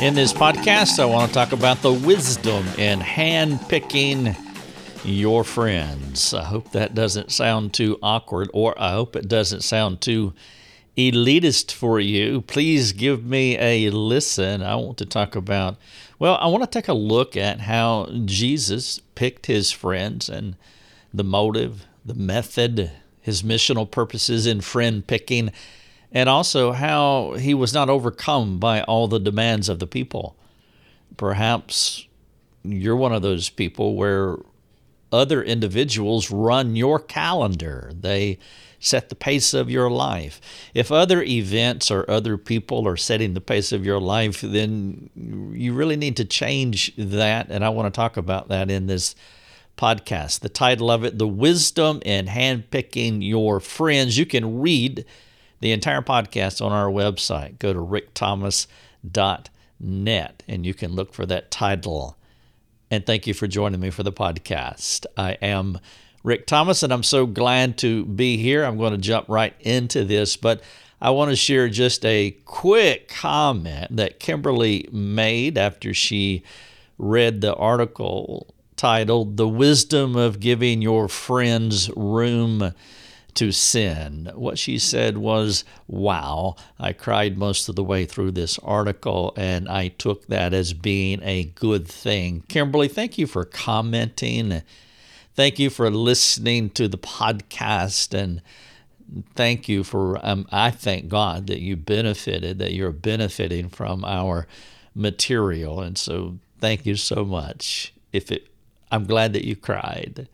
In this podcast, I want to talk about the wisdom in handpicking your friends. I hope that doesn't sound too awkward, or I hope it doesn't sound too elitist for you. Please give me a listen. I want to talk about, well, I want to take a look at how Jesus picked his friends and the motive, the method, his missional purposes in friend picking, and also how he was not overcome by all the demands of the people. Perhaps you're one of those people where other individuals run your calendar. They set the pace of your life. If other events or other people are setting the pace of your life, then you really need to change that, and I want to talk about that in this podcast. The title of it, The Wisdom in Handpicking Your Friends. You can read the entire podcast on our website. Go to rickthomas.net, and you can look for that title. And thank you for joining me for the podcast. I am Rick Thomas, and I'm so glad to be here. I'm going to jump right into this, but I want to share just a quick comment that Kimberly made after she read the article titled, The Wisdom of Giving Your Friends Room to Sin. What she said was, wow, I cried most of the way through this article, and I took that as being a good thing. Kimberly, thank you for commenting. Thank you for listening to the podcast, and thank you for, I thank God that you benefited, that you're benefiting from our material, and so thank you so much. I'm glad that you cried.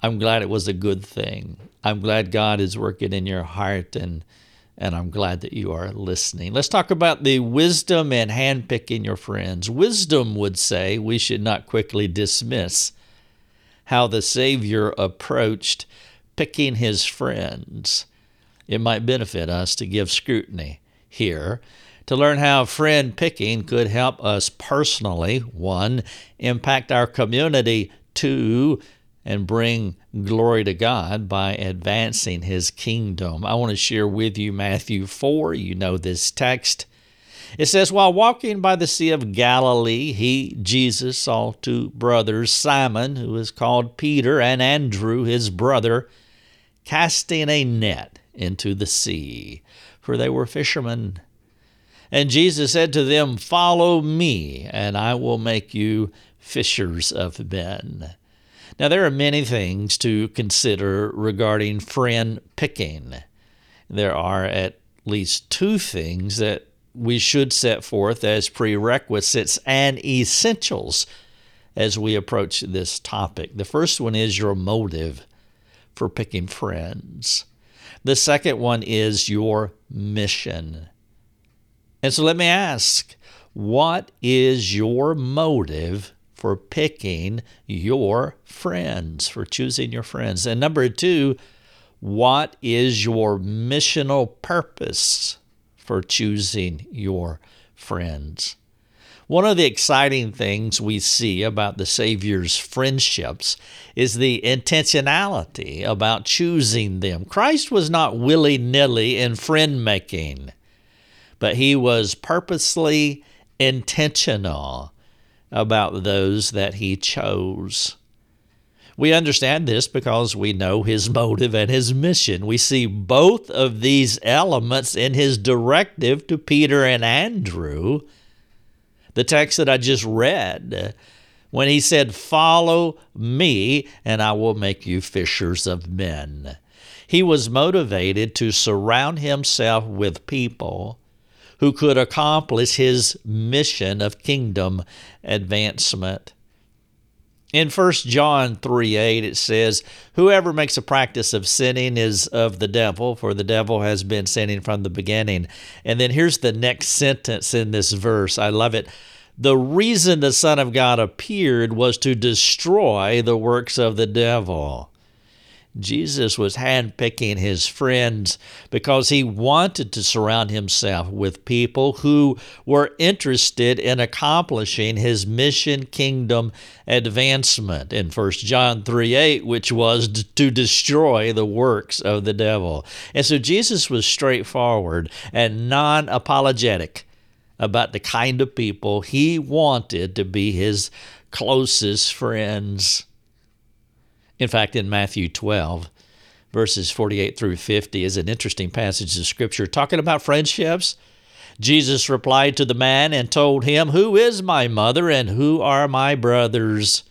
I'm glad it was a good thing. I'm glad God is working in your heart, and I'm glad that you are listening. Let's talk about the wisdom in handpicking your friends. Wisdom would say we should not quickly dismiss how the Savior approached picking his friends. It might benefit us to give scrutiny here, to learn how friend picking could help us personally, 1, impact our community, 2, and bring glory to God by advancing His kingdom. I want to share with you Matthew 4. You know this text. It says, while walking by the Sea of Galilee, Jesus saw 2 brothers, Simon, who is called Peter, and Andrew, his brother, casting a net into the sea, for they were fishermen. And Jesus said to them, follow me, and I will make you fishers of men. Now, there are many things to consider regarding friend picking. There are at least 2 things that we should set forth as prerequisites and essentials as we approach this topic. The first one is your motive for picking friends. The second one is your mission. And so let me ask, what is your motive for picking your friends, for choosing your friends? And number 2, what is your missional purpose for choosing your friends? One of the exciting things we see about the Savior's friendships is the intentionality about choosing them. Christ was not willy-nilly in friend-making, but he was purposely intentional about those that he chose. We understand this because we know his motive and his mission. We see both of these elements in his directive to Peter and Andrew. The text that I just read, when he said, follow me, and I will make you fishers of men. He was motivated to surround himself with people who could accomplish his mission of kingdom advancement. In 1 John 3:8, it says, whoever makes a practice of sinning is of the devil, for the devil has been sinning from the beginning. And then here's the next sentence in this verse. I love it. The reason the Son of God appeared was to destroy the works of the devil. Jesus was handpicking his friends because he wanted to surround himself with people who were interested in accomplishing his mission kingdom advancement in 1 John 3:8, which was to destroy the works of the devil. And so Jesus was straightforward and non-apologetic about the kind of people he wanted to be his closest friends. In fact, in Matthew 12, verses 48 through 50 is an interesting passage of Scripture talking about friendships. Jesus replied to the man and told him, "Who is my mother and who are my brothers?"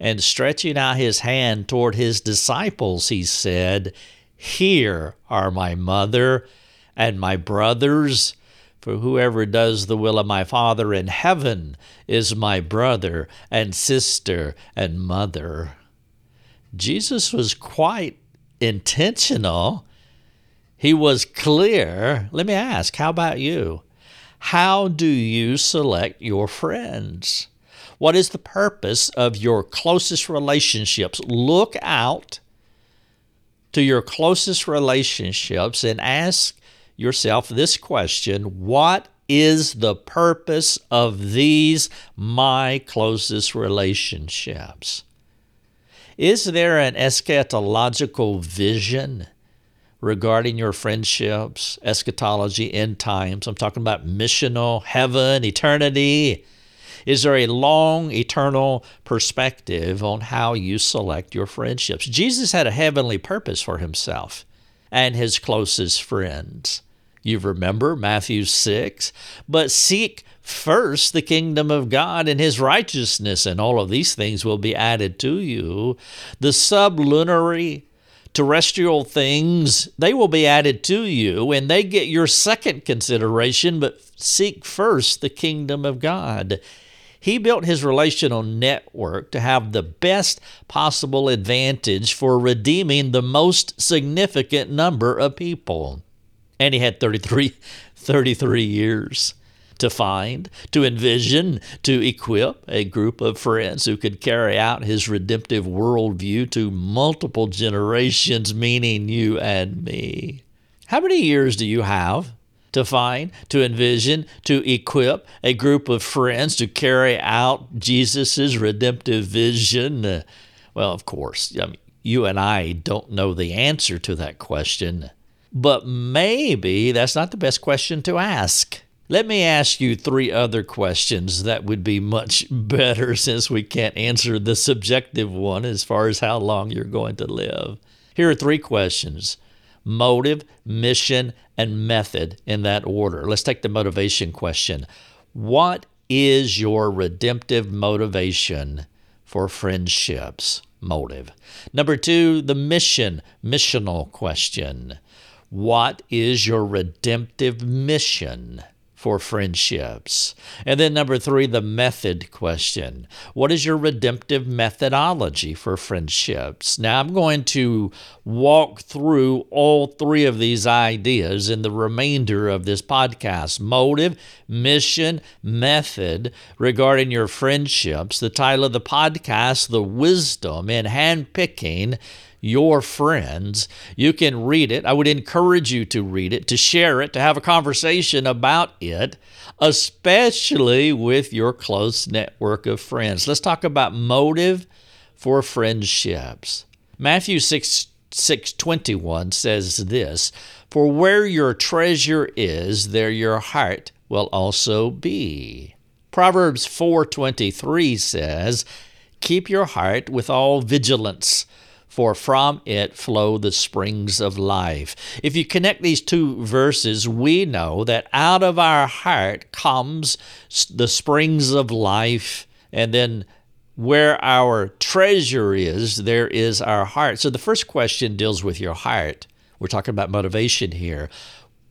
And stretching out his hand toward his disciples, he said, "Here are my mother and my brothers, for whoever does the will of my Father in heaven is my brother and sister and mother." Jesus was quite intentional. He was clear. Let me ask, how about you? How do you select your friends? What is the purpose of your closest relationships? Look out to your closest relationships and ask yourself this question: what is the purpose of these my closest relationships? Is there an eschatological vision regarding your friendships, eschatology, end times? I'm talking about missional, heaven, eternity. Is there a long, eternal perspective on how you select your friendships? Jesus had a heavenly purpose for himself and his closest friends. You remember Matthew 6, "But seek first the kingdom of God and his righteousness, and all of these things will be added to you." The sublunary terrestrial things, they will be added to you, and they get your second consideration, but seek first the kingdom of God. He built his relational network to have the best possible advantage for redeeming the most significant number of people. And he had 33 years to find, to envision, to equip a group of friends who could carry out his redemptive worldview to multiple generations, meaning you and me. How many years do you have to find, to envision, to equip a group of friends to carry out Jesus' redemptive vision? Well, of course, you and I don't know the answer to that question, but maybe that's not the best question to ask. Let me ask you three other questions that would be much better, since we can't answer the subjective one as far as how long you're going to live. Here are three questions: motive, mission, and method, in that order. Let's take the motivation question. What is your redemptive motivation for friendships? Motive. Number two, the mission, missional question. What is your redemptive mission for friendships? And then number three, the method question. What is your redemptive methodology for friendships? Now, I'm going to walk through all three of these ideas in the remainder of this podcast: motive, mission, method, regarding your friendships. The title of the podcast, The Wisdom in Handpicking Your Friends. You can read it. I would encourage you to read it, to share it, to have a conversation about it, especially with your close network of friends. Let's talk about motive for friendships. Matthew 6:21 says this, "For where your treasure is, there your heart will also be." Proverbs 4:23 says, "Keep your heart with all vigilance, for from it flow the springs of life." If you connect these two verses, we know that out of our heart comes the springs of life, and then where our treasure is, there is our heart. So the first question deals with your heart. We're talking about motivation here.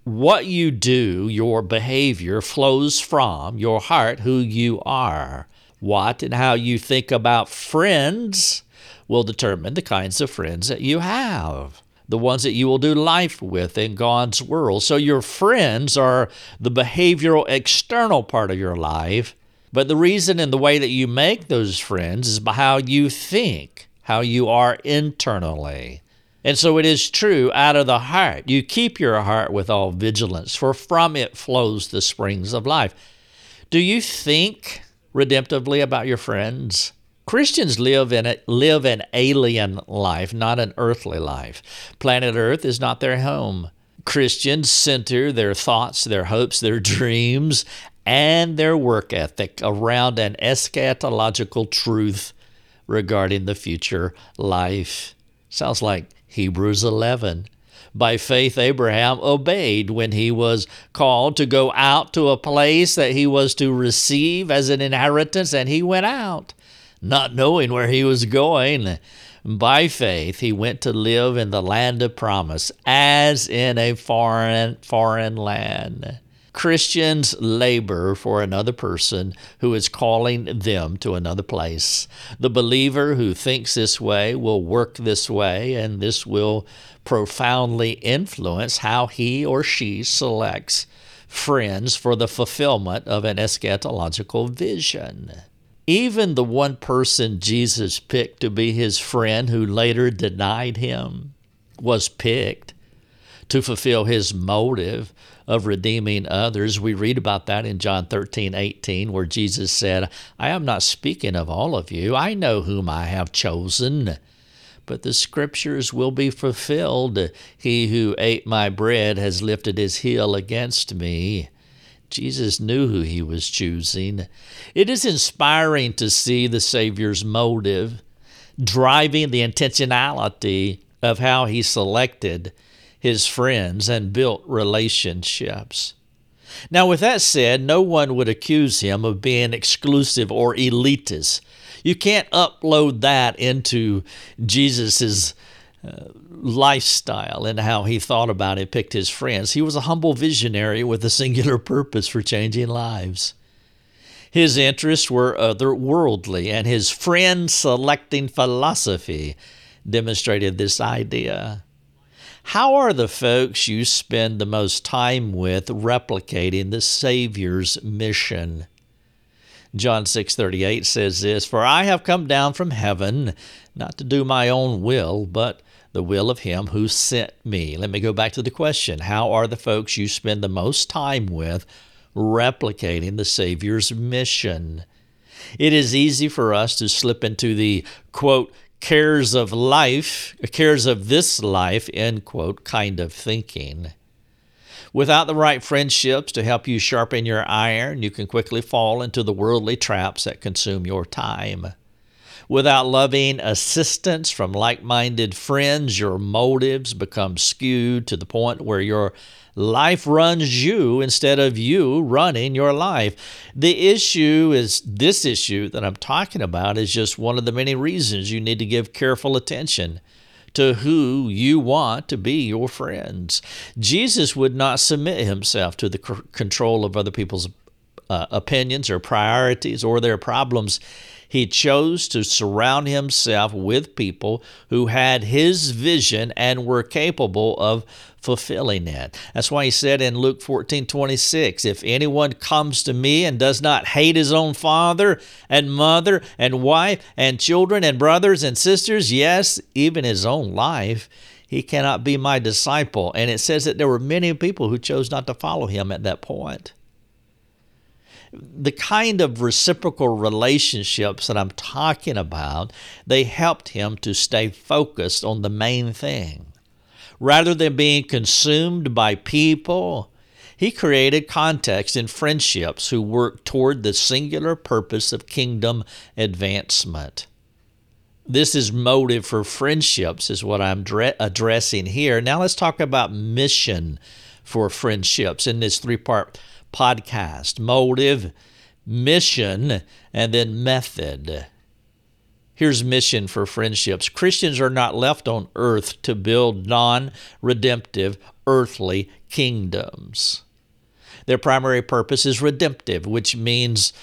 What you do, your behavior, flows from your heart, who you are. What and how you think about friends will determine the kinds of friends that you have, the ones that you will do life with in God's world. So your friends are the behavioral external part of your life, but the reason and the way that you make those friends is by how you think, how you are internally. And so it is true, out of the heart, you keep your heart with all vigilance, for from it flows the springs of life. Do you think redemptively about your friends? Christians live an alien life, not an earthly life. Planet Earth is not their home. Christians center their thoughts, their hopes, their dreams, and their work ethic around an eschatological truth regarding the future life. Sounds like Hebrews 11. By faith, Abraham obeyed when he was called to go out to a place that he was to receive as an inheritance, and he went out, not knowing where he was going. By faith, he went to live in the land of promise, as in a foreign land. Christians labor for another person who is calling them to another place. The believer who thinks this way will work this way, and this will profoundly influence how he or she selects friends for the fulfillment of an eschatological vision. Even the one person Jesus picked to be his friend who later denied him was picked to fulfill his motive of redeeming others. We read about that in John 13:18, where Jesus said, "I am not speaking of all of you. I know whom I have chosen, but the scriptures will be fulfilled. He who ate my bread has lifted his heel against me." Jesus knew who he was choosing. It is inspiring to see the Savior's motive driving the intentionality of how he selected his friends and built relationships. Now, with that said, no one would accuse him of being exclusive or elitist. You can't upload that into Jesus's lifestyle and how he thought about it, picked his friends. He was a humble visionary with a singular purpose for changing lives. His interests were otherworldly, and his friend-selecting philosophy demonstrated this idea. How are the folks you spend the most time with replicating the Savior's mission? John 6:38 says this, "For I have come down from heaven, not to do my own will, but the will of him who sent me." Let me go back to the question. How are the folks you spend the most time with replicating the Savior's mission? It is easy for us to slip into the, quote, cares of this life, end quote, kind of thinking. Without the right friendships to help you sharpen your iron, you can quickly fall into the worldly traps that consume your time. Without loving assistance from like-minded friends, your motives become skewed to the point where your life runs you instead of you running your life. This issue that I'm talking about is just one of the many reasons you need to give careful attention to who you want to be your friends. Jesus would not submit himself to the control of other people's opinions or priorities or their problems. He chose to surround himself with people who had his vision and were capable of fulfilling it. That's why he said in Luke 14:26, "If anyone comes to me and does not hate his own father and mother and wife and children and brothers and sisters, yes, even his own life, he cannot be my disciple." And it says that there were many people who chose not to follow him at that point. The kind of reciprocal relationships that I'm talking about, they helped him to stay focused on the main thing. Rather than being consumed by people, he created context in friendships who worked toward the singular purpose of kingdom advancement. This is motive for friendships is what I'm addressing here. Now let's talk about mission for friendships in this three-part podcast: motive, mission, and then method. Here's mission for friendships. Christians are not left on earth to build non-redemptive earthly kingdoms. Their primary purpose is redemptive, which means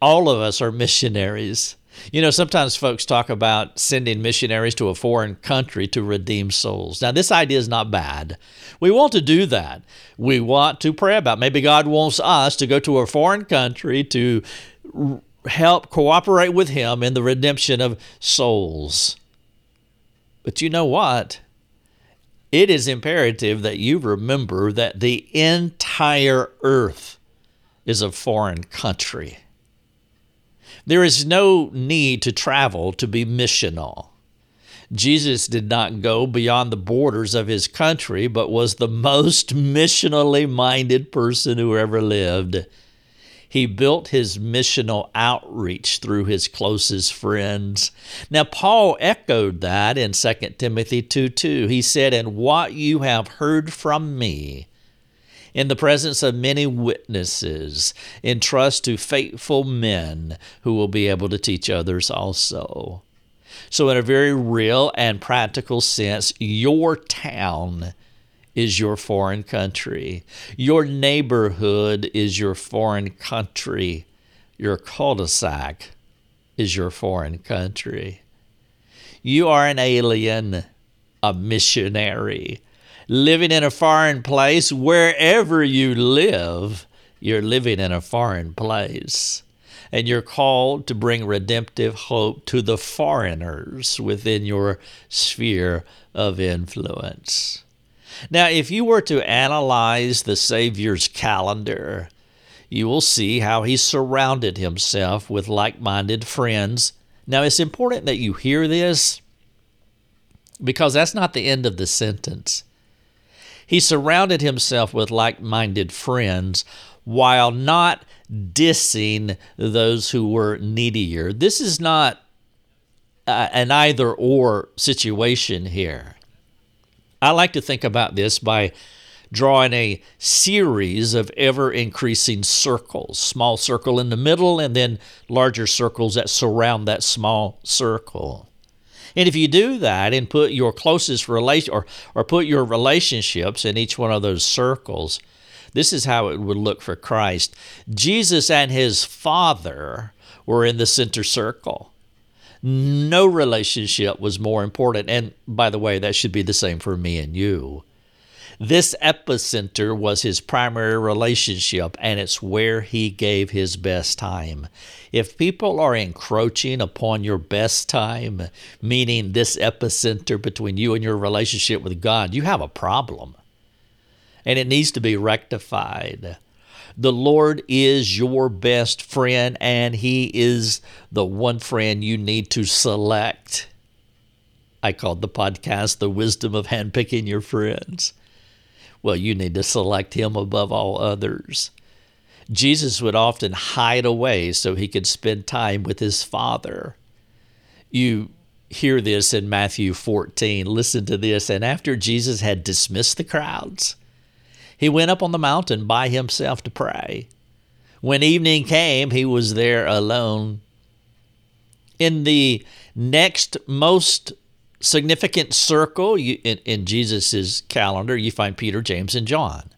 all of us are missionaries. You know, sometimes folks talk about sending missionaries to a foreign country to redeem souls. Now, this idea is not bad. We want to do that. We want to pray about it. Maybe God wants us to go to a foreign country to help cooperate with him in the redemption of souls. But you know what? It is imperative that you remember that the entire earth is a foreign country. There is no need to travel to be missional. Jesus did not go beyond the borders of his country, but was the most missionally minded person who ever lived. He built his missional outreach through his closest friends. Now, Paul echoed that in 2 Timothy 2:2. He said, "And what you have heard from me, in the presence of many witnesses, entrust to faithful men who will be able to teach others also." So in a very real and practical sense, your town is your foreign country. Your neighborhood is your foreign country. Your cul-de-sac is your foreign country. You are an alien, a missionary, living in a foreign place. Wherever you live, you're living in a foreign place. And you're called to bring redemptive hope to the foreigners within your sphere of influence. Now, if you were to analyze the Savior's calendar, you will see how he surrounded himself with like-minded friends. Now, it's important that you hear this, because that's not the end of the sentence. He surrounded himself with like-minded friends while not dissing those who were needier. This is not an either-or situation here. I like to think about this by drawing a series of ever-increasing circles, small circle in the middle and then larger circles that surround that small circle. And if you do that and put your closest relation or put your relationships in each one of those circles, this is how it would look for Christ. Jesus and his Father were in the center circle. No relationship was more important. And by the way, that should be the same for me and you. This epicenter was his primary relationship, and it's where he gave his best time. If people are encroaching upon your best time, meaning this epicenter between you and your relationship with God, you have a problem, and it needs to be rectified. The Lord is your best friend, and he is the one friend you need to select. I called the podcast The Wisdom of Handpicking Your Friends. Well, you need to select him above all others. Jesus would often hide away so he could spend time with his Father. You hear this in Matthew 14. Listen to this. "And after Jesus had dismissed the crowds, he went up on the mountain by himself to pray. When evening came, he was there alone." In the next most significant circle in Jesus' calendar, you find Peter, James, and John.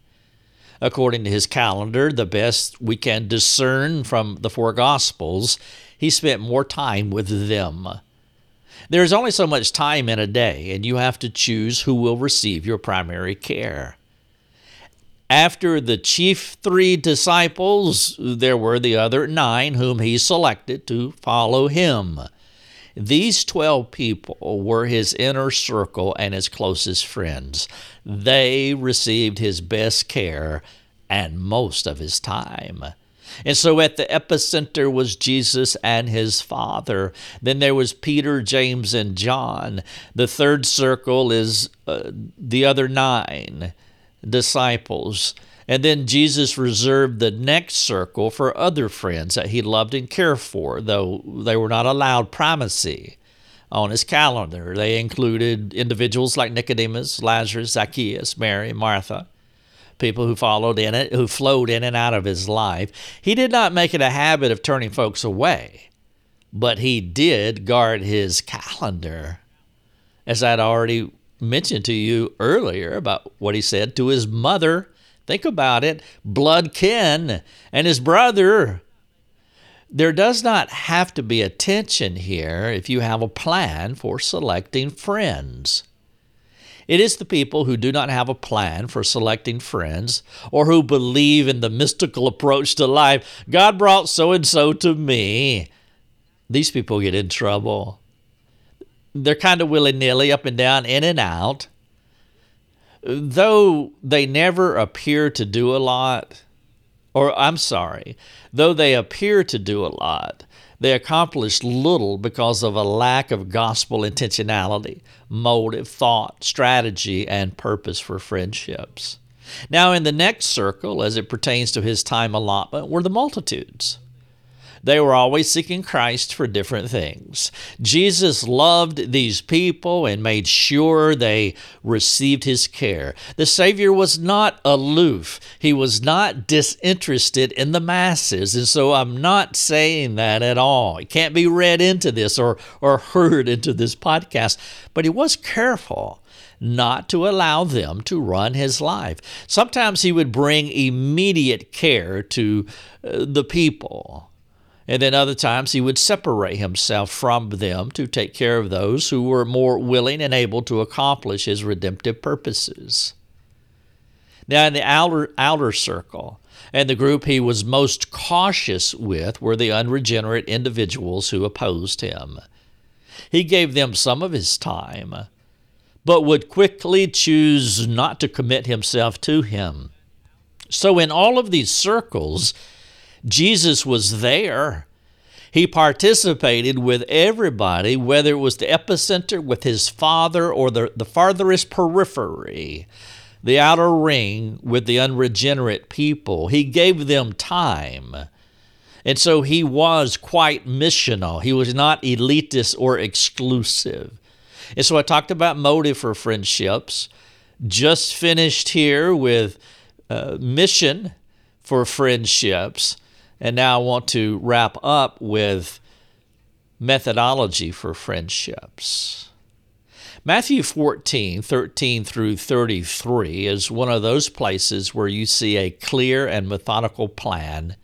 According to his calendar, the best we can discern from the four Gospels, he spent more time with them. There's only so much time in a day, and you have to choose who will receive your primary care. After the chief three disciples, there were the other 9 whom he selected to follow him. These 12 people were his inner circle and his closest friends. They received his best care and most of his time. And so at the epicenter was Jesus and his Father. Then there was Peter, James, and John. The third circle is the other 9 disciples. And then Jesus reserved the next circle for other friends that he loved and cared for, though they were not allowed primacy on his calendar. They included individuals like Nicodemus, Lazarus, Zacchaeus, Mary, Martha, people who flowed in and out of his life. He did not make it a habit of turning folks away, but he did guard his calendar, as I'd already mentioned to you earlier about what he said to his mother. Think about it. Blood kin and his brother. There does not have to be a tension here if you have a plan for selecting friends. It is the people who do not have a plan for selecting friends or who believe in the mystical approach to life. God brought so-and-so to me. These people get in trouble. They're kind of willy-nilly, up and down, in and out. Though they appear to do a lot, They accomplished little because of a lack of gospel intentionality, motive, thought, strategy, and purpose for friendships. Now in the next circle, as it pertains to his time allotment, were the multitudes. They were always seeking Christ for different things. Jesus loved these people and made sure they received his care. The Savior was not aloof. He was not disinterested in the masses. And so I'm not saying that at all. It can't be read into this or heard into this podcast. But he was careful not to allow them to run his life. Sometimes he would bring immediate care to the people. And then other times he would separate himself from them to take care of those who were more willing and able to accomplish his redemptive purposes. Now in the outer circle, and the group he was most cautious with were the unregenerate individuals who opposed him. He gave them some of his time, but would quickly choose not to commit himself to him. So in all of these circles, Jesus was there. He participated with everybody, whether it was the epicenter with his Father or the farthest periphery, the outer ring with the unregenerate people. He gave them time. And so he was quite missional. He was not elitist or exclusive. And so I talked about motive for friendships. Just finished here with mission for friendships. And now I want to wrap up with methodology for friendships. Matthew 14:13 through 33 is one of those places where you see a clear and methodical plan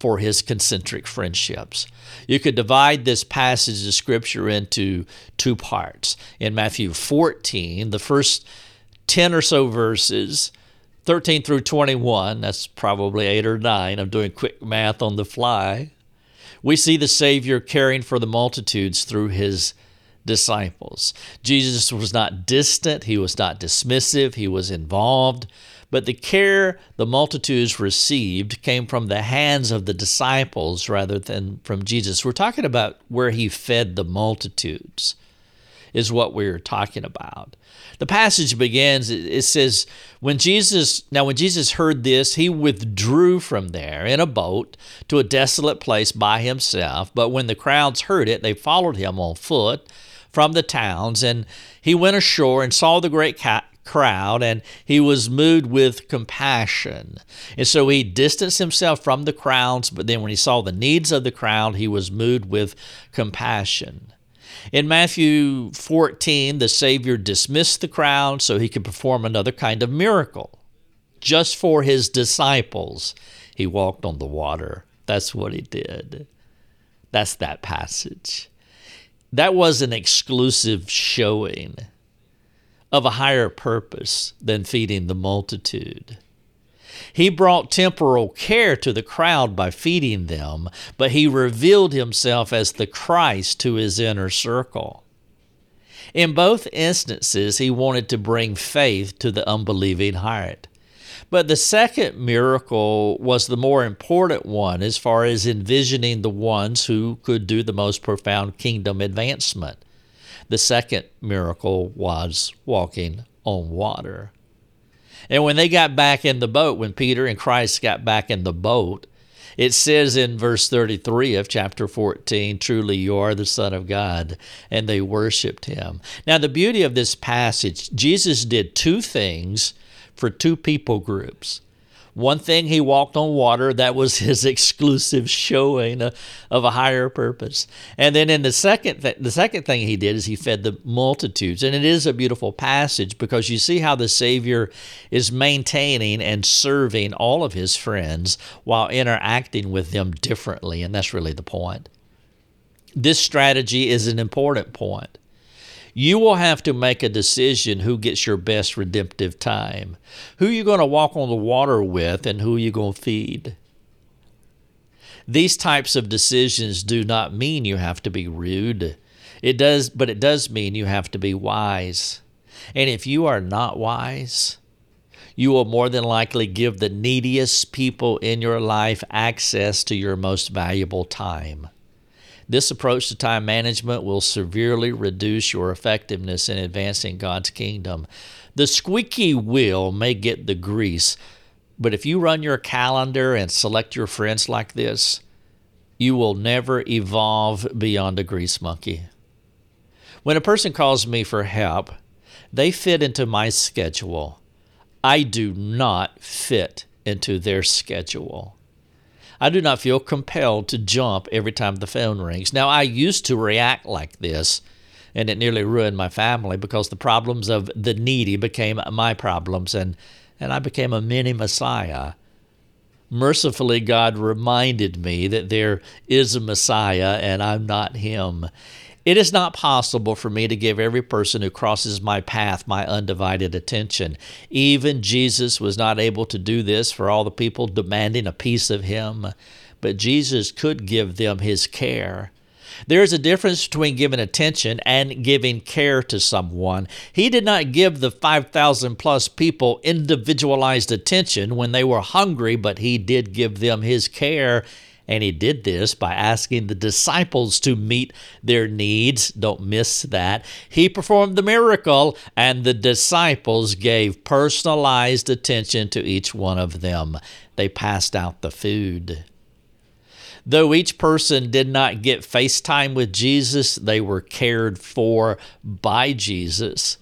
for his concentric friendships. You could divide this passage of Scripture into two parts. In Matthew 14, the first 10 or so verses, 13 through 21, that's probably 8 or 9, I'm doing quick math on the fly, we see the Savior caring for the multitudes through his disciples. Jesus was not distant, he was not dismissive, he was involved, but the care the multitudes received came from the hands of the disciples rather than from Jesus. We're talking about where he fed the multitudes is what we're talking about. The passage begins, it says, when Jesus heard this, he withdrew from there in a boat to a desolate place by himself. But when the crowds heard it, they followed him on foot from the towns. And he went ashore and saw the great crowd, and he was moved with compassion. And so he distanced himself from the crowds, but then when he saw the needs of the crowd, he was moved with compassion. In Matthew 14, the Savior dismissed the crowd so he could perform another kind of miracle. Just for his disciples, he walked on the water. That's what he did. That's that passage. That was an exclusive showing of a higher purpose than feeding the multitude. He brought temporal care to the crowd by feeding them, but he revealed himself as the Christ to his inner circle. In both instances, he wanted to bring faith to the unbelieving heart. But the second miracle was the more important one as far as envisioning the ones who could do the most profound kingdom advancement. The second miracle was walking on water. And when they got back in the boat, when Peter and Christ got back in the boat, it says in verse 33 of chapter 14, "Truly you are the Son of God," and they worshiped him. Now, the beauty of this passage, Jesus did two things for two people groups. One thing, he walked on water. That was his exclusive showing of a higher purpose. And then in the second thing he did is he fed the multitudes. And it is a beautiful passage because you see how the Savior is maintaining and serving all of his friends while interacting with them differently. And that's really the point. This strategy is an important point. You will have to make a decision who gets your best redemptive time, who you're going to walk on the water with, and who you're going to feed. These types of decisions do not mean you have to be rude. But it does mean you have to be wise. And if you are not wise, you will more than likely give the neediest people in your life access to your most valuable time. This approach to time management will severely reduce your effectiveness in advancing God's kingdom. The squeaky wheel may get the grease, but if you run your calendar and select your friends like this, you will never evolve beyond a grease monkey. When a person calls me for help, they fit into my schedule. I do not fit into their schedule. I do not feel compelled to jump every time the phone rings. Now, I used to react like this, and it nearly ruined my family because the problems of the needy became my problems, and I became a mini Messiah. Mercifully, God reminded me that there is a Messiah, and I'm not him. It is not possible for me to give every person who crosses my path my undivided attention. Even Jesus was not able to do this for all the people demanding a piece of him, but Jesus could give them his care. There is a difference between giving attention and giving care to someone. He did not give the 5,000 plus people individualized attention when they were hungry, but he did give them his care. And he did this by asking the disciples to meet their needs. Don't miss that. He performed the miracle, and the disciples gave personalized attention to each one of them. They passed out the food. Though each person did not get FaceTime with Jesus, they were cared for by Jesus,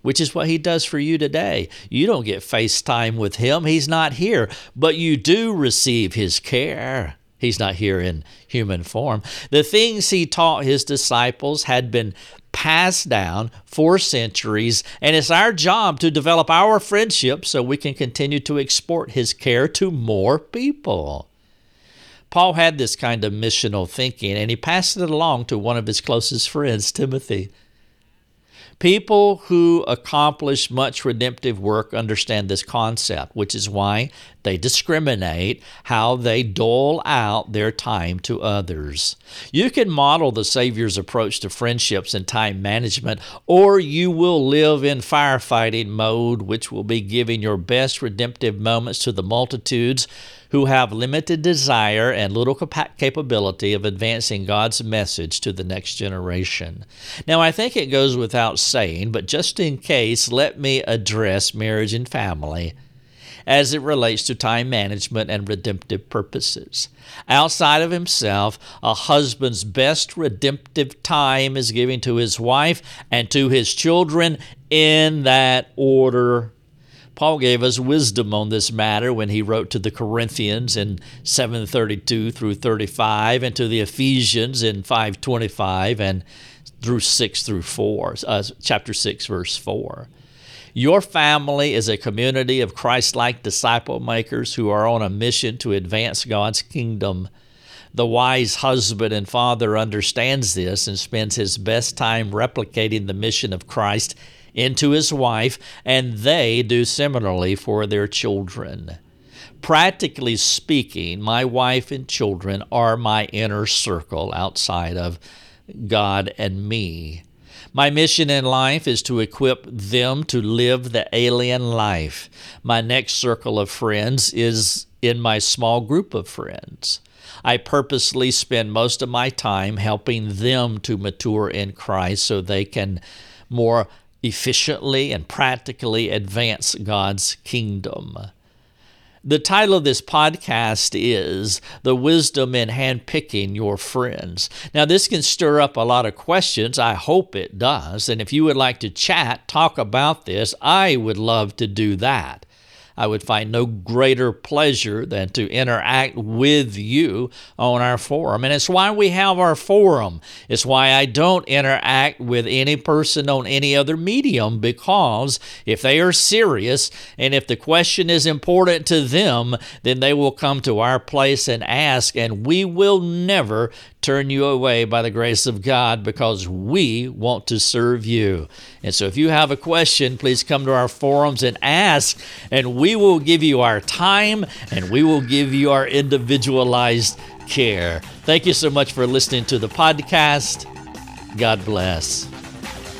which is what he does for you today. You don't get FaceTime with him. He's not here, but you do receive his care. He's not here in human form. The things he taught his disciples had been passed down for centuries, and it's our job to develop our friendship so we can continue to export his care to more people. Paul had this kind of missional thinking, and he passed it along to one of his closest friends, Timothy. People who accomplish much redemptive work understand this concept, which is why they discriminate how they dole out their time to others. You can model the Savior's approach to friendships and time management, or you will live in firefighting mode, which will be giving your best redemptive moments to the multitudes who have limited desire and little capability of advancing God's message to the next generation. Now, I think it goes without saying, but just in case, let me address marriage and family as it relates to time management and redemptive purposes. Outside of himself, a husband's best redemptive time is given to his wife and to his children in that order. Paul gave us wisdom on this matter when he wrote to the Corinthians in 7:32 through 35, and to the Ephesians in 5:25 and through 6 through 4, chapter 6, verse 4. Your family is a community of Christ-like disciple makers who are on a mission to advance God's kingdom. The wise husband and father understands this and spends his best time replicating the mission of Christ into his wife, and they do similarly for their children. Practically speaking, my wife and children are my inner circle outside of God and me. My mission in life is to equip them to live the alien life. My next circle of friends is in my small group of friends. I purposely spend most of my time helping them to mature in Christ so they can more efficiently and practically advance God's kingdom. The title of this podcast is The Wisdom in Handpicking Your Friends. Now, this can stir up a lot of questions. I hope it does. And if you would like to chat, talk about this, I would love to do that. I would find no greater pleasure than to interact with you on our forum. And it's why we have our forum. It's why I don't interact with any person on any other medium, because if they are serious and if the question is important to them, then they will come to our place and ask, and we will never turn you away by the grace of God, because we want to serve you. And so if you have a question, please come to our forums and ask, and we will give you our time, and we will give you our individualized care. Thank you so much for listening to the podcast. God bless.